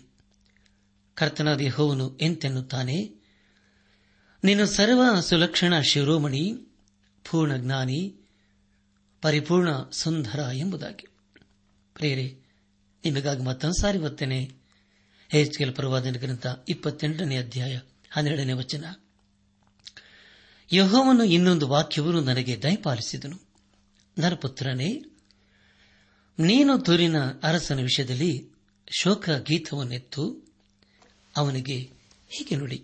ಕರ್ತನಾದ ಯೆಹೋವನು ಎಂತೆನ್ನುತ್ತಾನೆ, ನೀನು ಸರ್ವ ಸುಲಕ್ಷಣ ಶಿರೋಮಣಿ, ಪೂರ್ಣ ಜ್ಞಾನಿ, ಪರಿಪೂರ್ಣ ಸುಂದರ ಎಂಬುದಾಗಿ. ಪ್ರಿಯರೇ, ನಿಮಗಾಗಿ ಮತ್ತೊಂದು ಸಾರಿ ಒತ್ತೇನೆ. ಯೆಹೆಜ್ಕೇಲ ಪ್ರವಾದನೆ ಗ್ರಂಥ 28ನೇ ಅಧ್ಯಾಯ 12ನೇ ವಚನ. ಯೆಹೋವನು ಇನ್ನೊಂದು ವಾಕ್ಯವನ್ನು ನನಗೆ ದಯಪಾಲಿಸಿದನು, ನರಪುತ್ರನೇ, ನೀನು ತೂರಿನ ಅರಸನ ವಿಷಯದಲ್ಲಿ ಶೋಕ ಗೀತವನ್ನೆತ್ತು ಅವನಿಗೆ ಹೀಗೆ ನುಡಿ,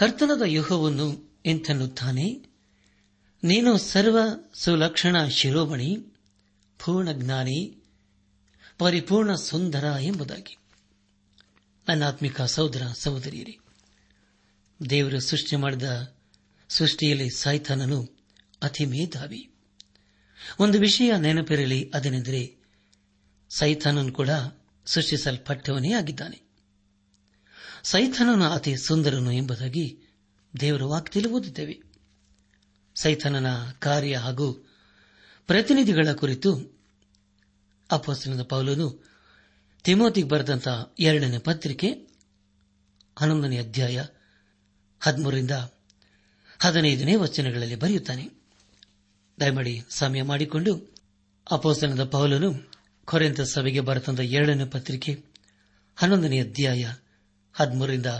ಕರ್ತನಾದ ಯೆಹೋವನು ಎಂತೆನ್ನುತ್ತಾನೆ, ನೀನು ಸರ್ವ ಸುಲಕ್ಷಣ ಶಿರೋಮಣಿ, ಪೂರ್ಣ ಜ್ಞಾನಿ, ಪರಿಪೂರ್ಣ ಸುಂದರ ಎಂಬುದಾಗಿ. ಅನಾತ್ಮಿಕ ಸಹೋದರ ಸಹೋದರಿಯರೇ, ದೇವರು ಸೃಷ್ಟಿ ಮಾಡಿದ ಸೃಷ್ಟಿಯಲ್ಲಿ ಸೈತಾನನು ಅತಿ ಮೇಧಾವಿ. ಒಂದು ವಿಷಯ ನೆನಪಿರಲಿ, ಅದನೆಂದರೆ ಸೈತಾನನು ಕೂಡ ಸೃಷ್ಟಿಸಲ್ಪಟ್ಟವನೇ ಆಗಿದ್ದಾನೆ. ಸೈತಾನನ ಅತಿ ಸುಂದರನು ಎಂಬುದಾಗಿ ದೇವರ ವಾಕ್ಯದಲ್ಲಿ ಓದುತ್ತೇವೆ. ಸೈತಾನನ ಕಾರ್ಯ ಹಾಗೂ ಪ್ರತಿನಿಧಿಗಳ ಕುರಿತು ಅಪೊಸ್ತಲನಾದ ಪೌಲನು ತಿಮೋತಿಗೆ ಬರೆದಂತಹ 2ನೇ ಪತ್ರಿಕೆ 11ನೇ ಅಧ್ಯಾಯ 13ರಿಂದ 15ನೇ ವಚನಗಳಲ್ಲಿ ಬರೆಯುತ್ತಾನೆ. ದಯಮಾಡಿ ಸಮಯ ಮಾಡಿಕೊಂಡು ಅಪೊಸ್ತಲನಾದ ಪೌಲನು ಕೊರಿಂಥ ಸಭೆಗೆ ಬರೆದಂತ 2ನೇ ಪತ್ರಿಕೆ 11ನೇ ಅಧ್ಯಾಯ 13ರಿಂದ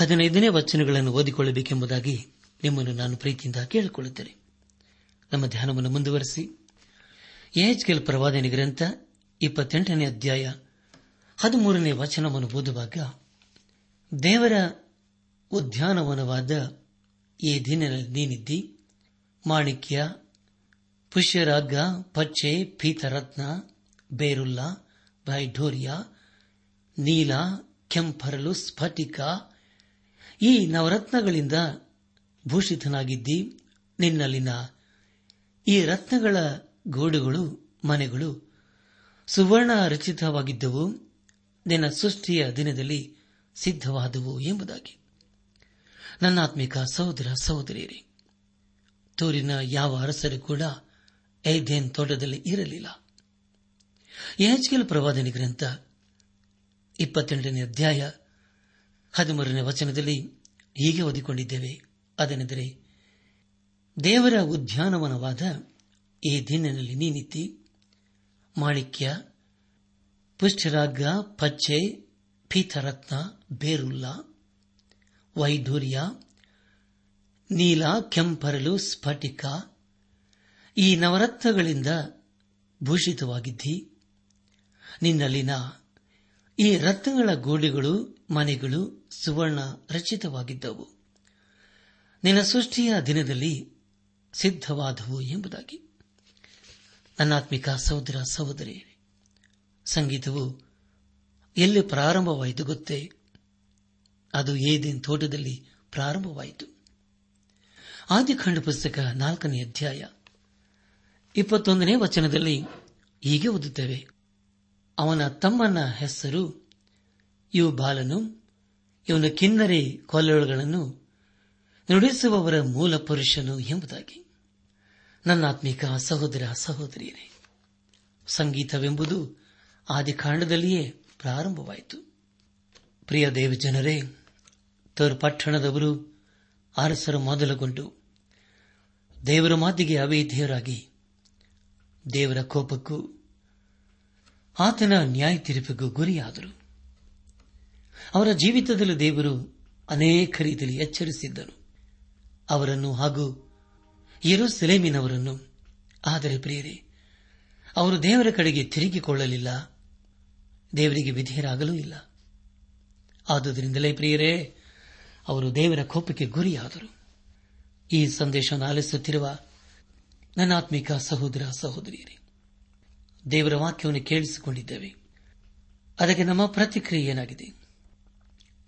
15ನೇ ವಚನಗಳನ್ನು ಓದಿಕೊಳ್ಳಬೇಕೆಂಬುದಾಗಿ ನಿಮ್ಮನ್ನು ನಾನು ಪ್ರೀತಿಯಿಂದ ಕೇಳಿಕೊಳ್ಳುತ್ತೇನೆ. ನಮ್ಮ ಧ್ಯಾನವನ್ನು ಮುಂದುವರೆಸಿ ಯೆಹೆಜ್ಕೇಲ ಪ್ರವಾದನೆ ಗ್ರಂಥ 28ನೇ ಅಧ್ಯಾಯ 13ನೇ ವಚನವನ್ನು ಓದುವಾಗ, ದೇವರ ಉದ್ಯಾನವನವಾದ ಈ ದಿನದಲ್ಲಿ ನೀನಿದ್ದಿ, ಮಾಣಿಕ್ಯ, ಪುಷ್ಯರಾಗ, ಪಚ್ಚೆ, ಪೀತರತ್ನ, ಬೇರುಲ್ಲ, ಬೈಢೋರಿಯ, ನೀಲ, ಕೆಂಪರಲು, ಸ್ಫಟಿಕ, ಈ ನವರತ್ನಗಳಿಂದ ಭೂಷಿತನಾಗಿದ್ದಿ. ನಿನ್ನಲ್ಲಿನ ಈ ರತ್ನಗಳ ಗೋಡುಗಳು ಮನೆಗಳು ಸುವರ್ಣ ರಚಿತವಾಗಿದ್ದವು, ನಿನ್ನ ಸೃಷ್ಟಿಯ ದಿನದಲ್ಲಿ ಸಿದ್ಧವಾದವು ಎಂಬುದಾಗಿ. ನನ್ನ ಆತ್ಮಿಕ ಸಹೋದರ ಸಹೋದರಿಯರೇ, ತೂರಿನ ಯಾವ ಅರಸರು ಕೂಡ ಏದೇನ್ ತೋಟದಲ್ಲಿ ಇರಲಿಲ್ಲ. ಯೆಹೆಜ್ಕೇಲ ಪ್ರವಾದನೆ ಗ್ರಂಥ 28ನೇ ಅಧ್ಯಾಯ 13ನೇ ವಚನದಲ್ಲಿ ಹೀಗೆ ಓದಿಕೊಂಡಿದ್ದೇವೆ. ಅದನೆಂದರೆ, ದೇವರ ಉದ್ಯಾನವನವಾದ ಈ ದಿನದಲ್ಲಿ ನೀನಿತ್ತಿ, ಮಾಣಿಕ್ಯ, ಪುಷ್ಪರಾಗ, ಪಚ್ಚೆ, ಪೀತರತ್ನ, ಬೇರುಲ್ಲ, ವೈಢೂರ್ಯ, ನೀಲ, ಕೆಂಪರಲು, ಸ್ಫಟಿಕ, ಈ ನವರತ್ನಗಳಿಂದ ಭೂಷಿತವಾಗಿದ್ದಿ. ನಿನ್ನಲ್ಲಿನ ಈ ರತ್ನಗಳ ಗೋಡೆಗಳು ಮನೆಗಳು ಸುವರ್ಣ ರಚಿತವಾಗಿದ್ದವು, ನಿನ್ನ ಸೃಷ್ಟಿಯ ದಿನದಲ್ಲಿ ಸಿದ್ಧವಾದವು ಎಂಬುದಾಗಿ. ಅನಾತ್ಮಿಕ ಸಹೋದರ ಸಹೋದರಿ, ಸಂಗೀತವು ಎಲ್ಲಿ ಪ್ರಾರಂಭವಾಯಿತು ಗೊತ್ತೇ? ಅದು ಏದೇನ್ ತೋಟದಲ್ಲಿ ಪ್ರಾರಂಭವಾಯಿತು. ಆದಿಕಾಂಡ ಪುಸ್ತಕ 4ನೇ ಅಧ್ಯಾಯ 21ನೇ ವಚನದಲ್ಲಿ ಹೀಗೆ ಓದುತ್ತೇವೆ. ಅವನ ತಮ್ಮನ ಹೆಸರು ಯುಬಾಲನು, ಇವನ ಕಿನ್ನರಿ ಕೊಲ್ಲೊಳಗಳನ್ನು ನುಡಿಸುವವರ ಮೂಲ ಪುರುಷನು ಎಂಬುದಾಗಿ. ನನ್ನಾತ್ಮಿಕ ಸಹೋದರ ಸಹೋದರಿಯರೇ, ಸಂಗೀತವೆಂಬುದು ಆದಿಕಾಂಡದಲ್ಲಿಯೇ ಪ್ರಾರಂಭವಾಯಿತು. ಪ್ರಿಯ ದೇವಜನರೇ, ತವರು ಪಟ್ಟಣದವರು ಅರಸರು ಮೊದಲುಗೊಂಡು ದೇವರ ಮಾತಿಗೆ ಅವೇಧ್ಯರಾಗಿ ದೇವರ ಕೋಪಕ್ಕೂ ಆತನ ನ್ಯಾಯ ತೀರ್ಪಿಗೂ ಗುರಿಯಾದರು. ಅವರ ಜೀವಿತದಲ್ಲಿ ದೇವರು ಅನೇಕ ರೀತಿಯಲ್ಲಿ ಎಚ್ಚರಿಸಿದ್ದರು ಅವರನ್ನು ಹಾಗೂ ಯೆರೂಸಲೇಮಿನವರನ್ನು. ಆದರೆ ಪ್ರಿಯರೇ, ಅವರು ದೇವರ ಕಡೆಗೆ ತಿರುಗಿಕೊಳ್ಳಲಿಲ್ಲ, ದೇವರಿಗೆ ವಿಧೇಯರಾಗಲೂ ಇಲ್ಲ. ಆದುದರಿಂದಲೇ ಪ್ರಿಯರೇ, ಅವರು ದೇವರ ಕೋಪಕ್ಕೆ ಗುರಿಯಾದರು. ಈ ಸಂದೇಶವನ್ನು ಆಲಿಸುತ್ತಿರುವ ನನ್ನಾತ್ಮಿಕ ಸಹೋದರ ಸಹೋದರಿಯರೇ, ದೇವರ ವಾಕ್ಯವನ್ನು ಕೇಳಿಸಿಕೊಂಡಿದ್ದೇವೆ. ಅದಕ್ಕೆ ನಮ್ಮ ಪ್ರತಿಕ್ರಿಯೆ ಏನಾಗಿದೆ?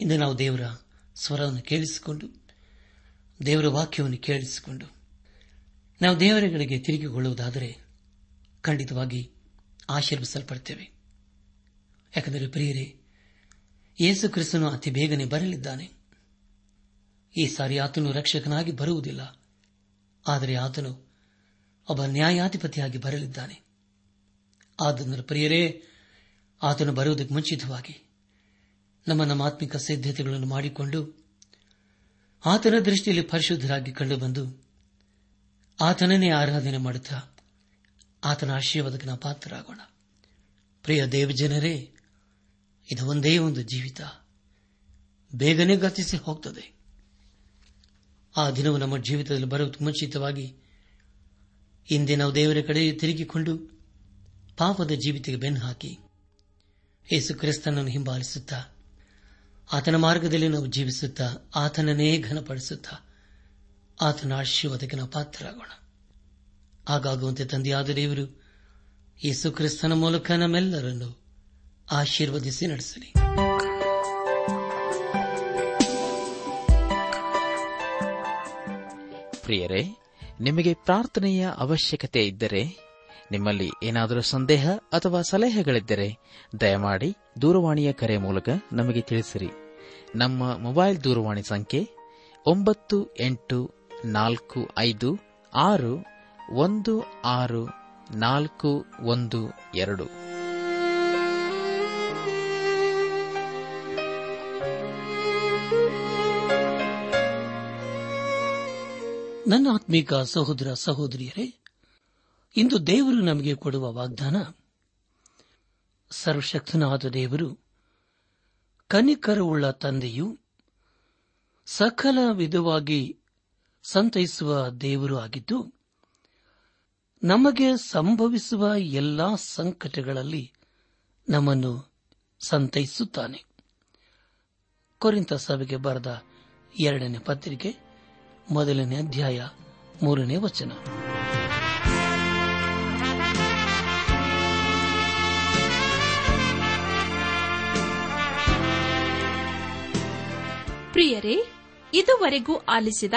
ಇಂದು ನಾವು ದೇವರ ಸ್ವರವನ್ನು ಕೇಳಿಸಿಕೊಂಡು, ದೇವರ ವಾಕ್ಯವನ್ನು ಕೇಳಿಸಿಕೊಂಡು ನಾವು ದೇವರ ಕಡೆಗೆ ತಿರುಗಿಕೊಳ್ಳುವುದಾದರೆ ಖಂಡಿತವಾಗಿ ಆಶೀರ್ವಿಸಲ್ಪಡ್ತೇವೆ. ಯಾಕೆಂದರೆ ಪ್ರಿಯರೇ, ಯೇಸು ಕ್ರಿಸ್ತನು ಅತಿ ಬೇಗನೆ ಬರಲಿದ್ದಾನೆ. ಈ ಸಾರಿ ಆತನು ರಕ್ಷಕನಾಗಿ ಬರುವುದಿಲ್ಲ, ಆದರೆ ಆತನು ಒಬ್ಬ ನ್ಯಾಯಾಧಿಪತಿಯಾಗಿ ಬರಲಿದ್ದಾನೆ. ಆದ್ದರಿಂದ ಪ್ರಿಯರೇ, ಆತನು ಬರುವುದಕ್ಕೆ ಮುಂಚಿತವಾಗಿ ನಮ್ಮ ಆತ್ಮಿಕ ಸಿದ್ಧತೆಗಳನ್ನು ಮಾಡಿಕೊಂಡು ಆತನ ದೃಷ್ಟಿಯಲ್ಲಿ ಪರಿಶುದ್ಧರಾಗಿ ಕಂಡುಬಂದು ಆತನನ್ನೇ ಆರಾಧನೆ ಮಾಡುತ್ತಾ ಆತನ ಆಶೀರ್ವಾದಕ್ಕೆ ನಾವು ಪಾತ್ರರಾಗೋಣ. ಪ್ರಿಯ ದೇವಜನರೇ, ಇದು ಒಂದೇ ಒಂದು ಜೀವಿತ, ಬೇಗನೆ ಗತಿಸಿ ಹೋಗ್ತದೆ. ಆ ದಿನವು ನಮ್ಮ ಜೀವಿತದಲ್ಲಿ ಬರುವುದು ಮುಂಚಿತವಾಗಿ ಇಂದೇ ನಾವು ದೇವರ ಕಡೆ ತಿರುಗಿಕೊಂಡು ಪಾಪದ ಜೀವಿತಕ್ಕೆ ಬೆನ್ನು ಹಾಕಿ ಯೇಸು ಕ್ರಿಸ್ತನನ್ನು ಹಿಂಬಾಲಿಸುತ್ತಾ ಆತನ ಮಾರ್ಗದಲ್ಲಿ ನಾವು ಜೀವಿಸುತ್ತಾ ಆತನನ್ನೇ ಘನಪಡಿಸುತ್ತಾ ಆತನ ಆಶೀರ್ವಾದಕ್ಕೆ ನಾವು ಪಾತ್ರರಾಗೋಣ. ಹಾಗಾಗುವಂತೆ ತಂದೆಯಾದ ದೇವರು ಯೇಸು ಕ್ರಿಸ್ತನ ಮೂಲಕ ನಮ್ಮೆಲ್ಲರನ್ನು ಆಶೀರ್ವದಿಸಿ ನಡೆಸಲಿ. ಪ್ರಿಯರೇ, ನಿಮಗೆ ಪ್ರಾರ್ಥನೆಯ ಅವಶ್ಯಕತೆ ಇದ್ದರೆ, ನಿಮ್ಮಲ್ಲಿ ಏನಾದರೂ ಸಂದೇಹ ಅಥವಾ ಸಲಹೆಗಳಿದ್ದರೆ ದಯಮಾಡಿ ದೂರವಾಣಿಯ ಕರೆ ಮೂಲಕ ನಮಗೆ ತಿಳಿಸಿರಿ. ನಮ್ಮ ಮೊಬೈಲ್ ದೂರವಾಣಿ ಸಂಖ್ಯೆ 9845616412. ನನ್ನ ಆತ್ಮೀಕ ಸಹೋದರ ಸಹೋದರಿಯರೇ, ಇಂದು ದೇವರು ನಮಗೆ ಕೊಡುವ ವಾಗ್ದಾನ, ಸರ್ವಶಕ್ತನಾದ ದೇವರು ಕನಿಕರವುಳ್ಳ ತಂದೆಯು ಸಕಲ ವಿಧವಾಗಿ ಸಂತೈಸುವ ದೇವರು ಆಗಿದ್ದು, ನಮಗೆ ಸಂಭವಿಸುವ ಎಲ್ಲಾ ಸಂಕಟಗಳಲ್ಲಿ ನಮ್ಮನ್ನು ಸಂತೈಸುತ್ತಾನೆ. ಕೊರಿಂಥ ಸಭೆಗೆ ಬರೆದ 2ನೇ ಪತ್ರಿಕೆ 1ನೇ ಅಧ್ಯಾಯ 3ನೇ ವಚನ. ಪ್ರಿಯರೇ, ಇದುವರೆಗೂ ಆಲಿಸಿದ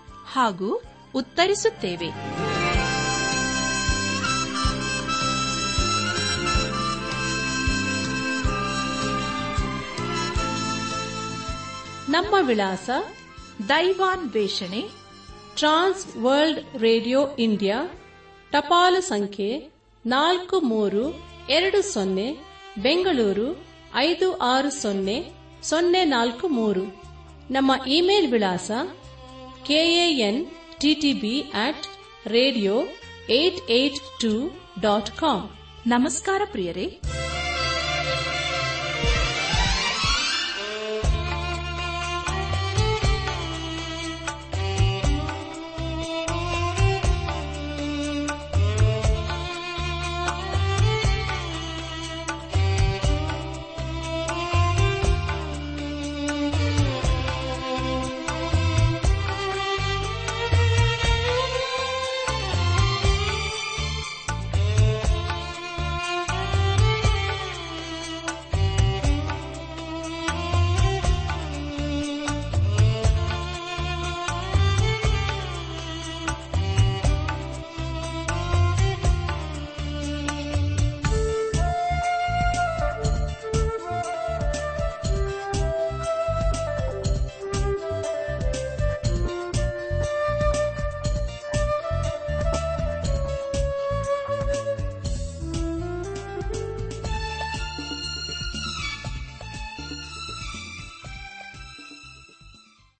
ಹಾಗೂ ಉತ್ತರಿಸುತ್ತೇವೆ. ನಮ್ಮ ವಿಳಾಸ ದೈವಾನ್ವೇಷಣೆ, ಟ್ರಾನ್ಸ್ ವರ್ಲ್ಡ್ ರೇಡಿಯೋ ಇಂಡಿಯಾ, ಟಪಾಲು ಸಂಖ್ಯೆ 4320, ಬೆಂಗಳೂರು 560043. ನಮ್ಮ ಇಮೇಲ್ ವಿಳಾಸ kanttb@radio882.com. ನಮಸ್ಕಾರ ಪ್ರಿಯರೇ.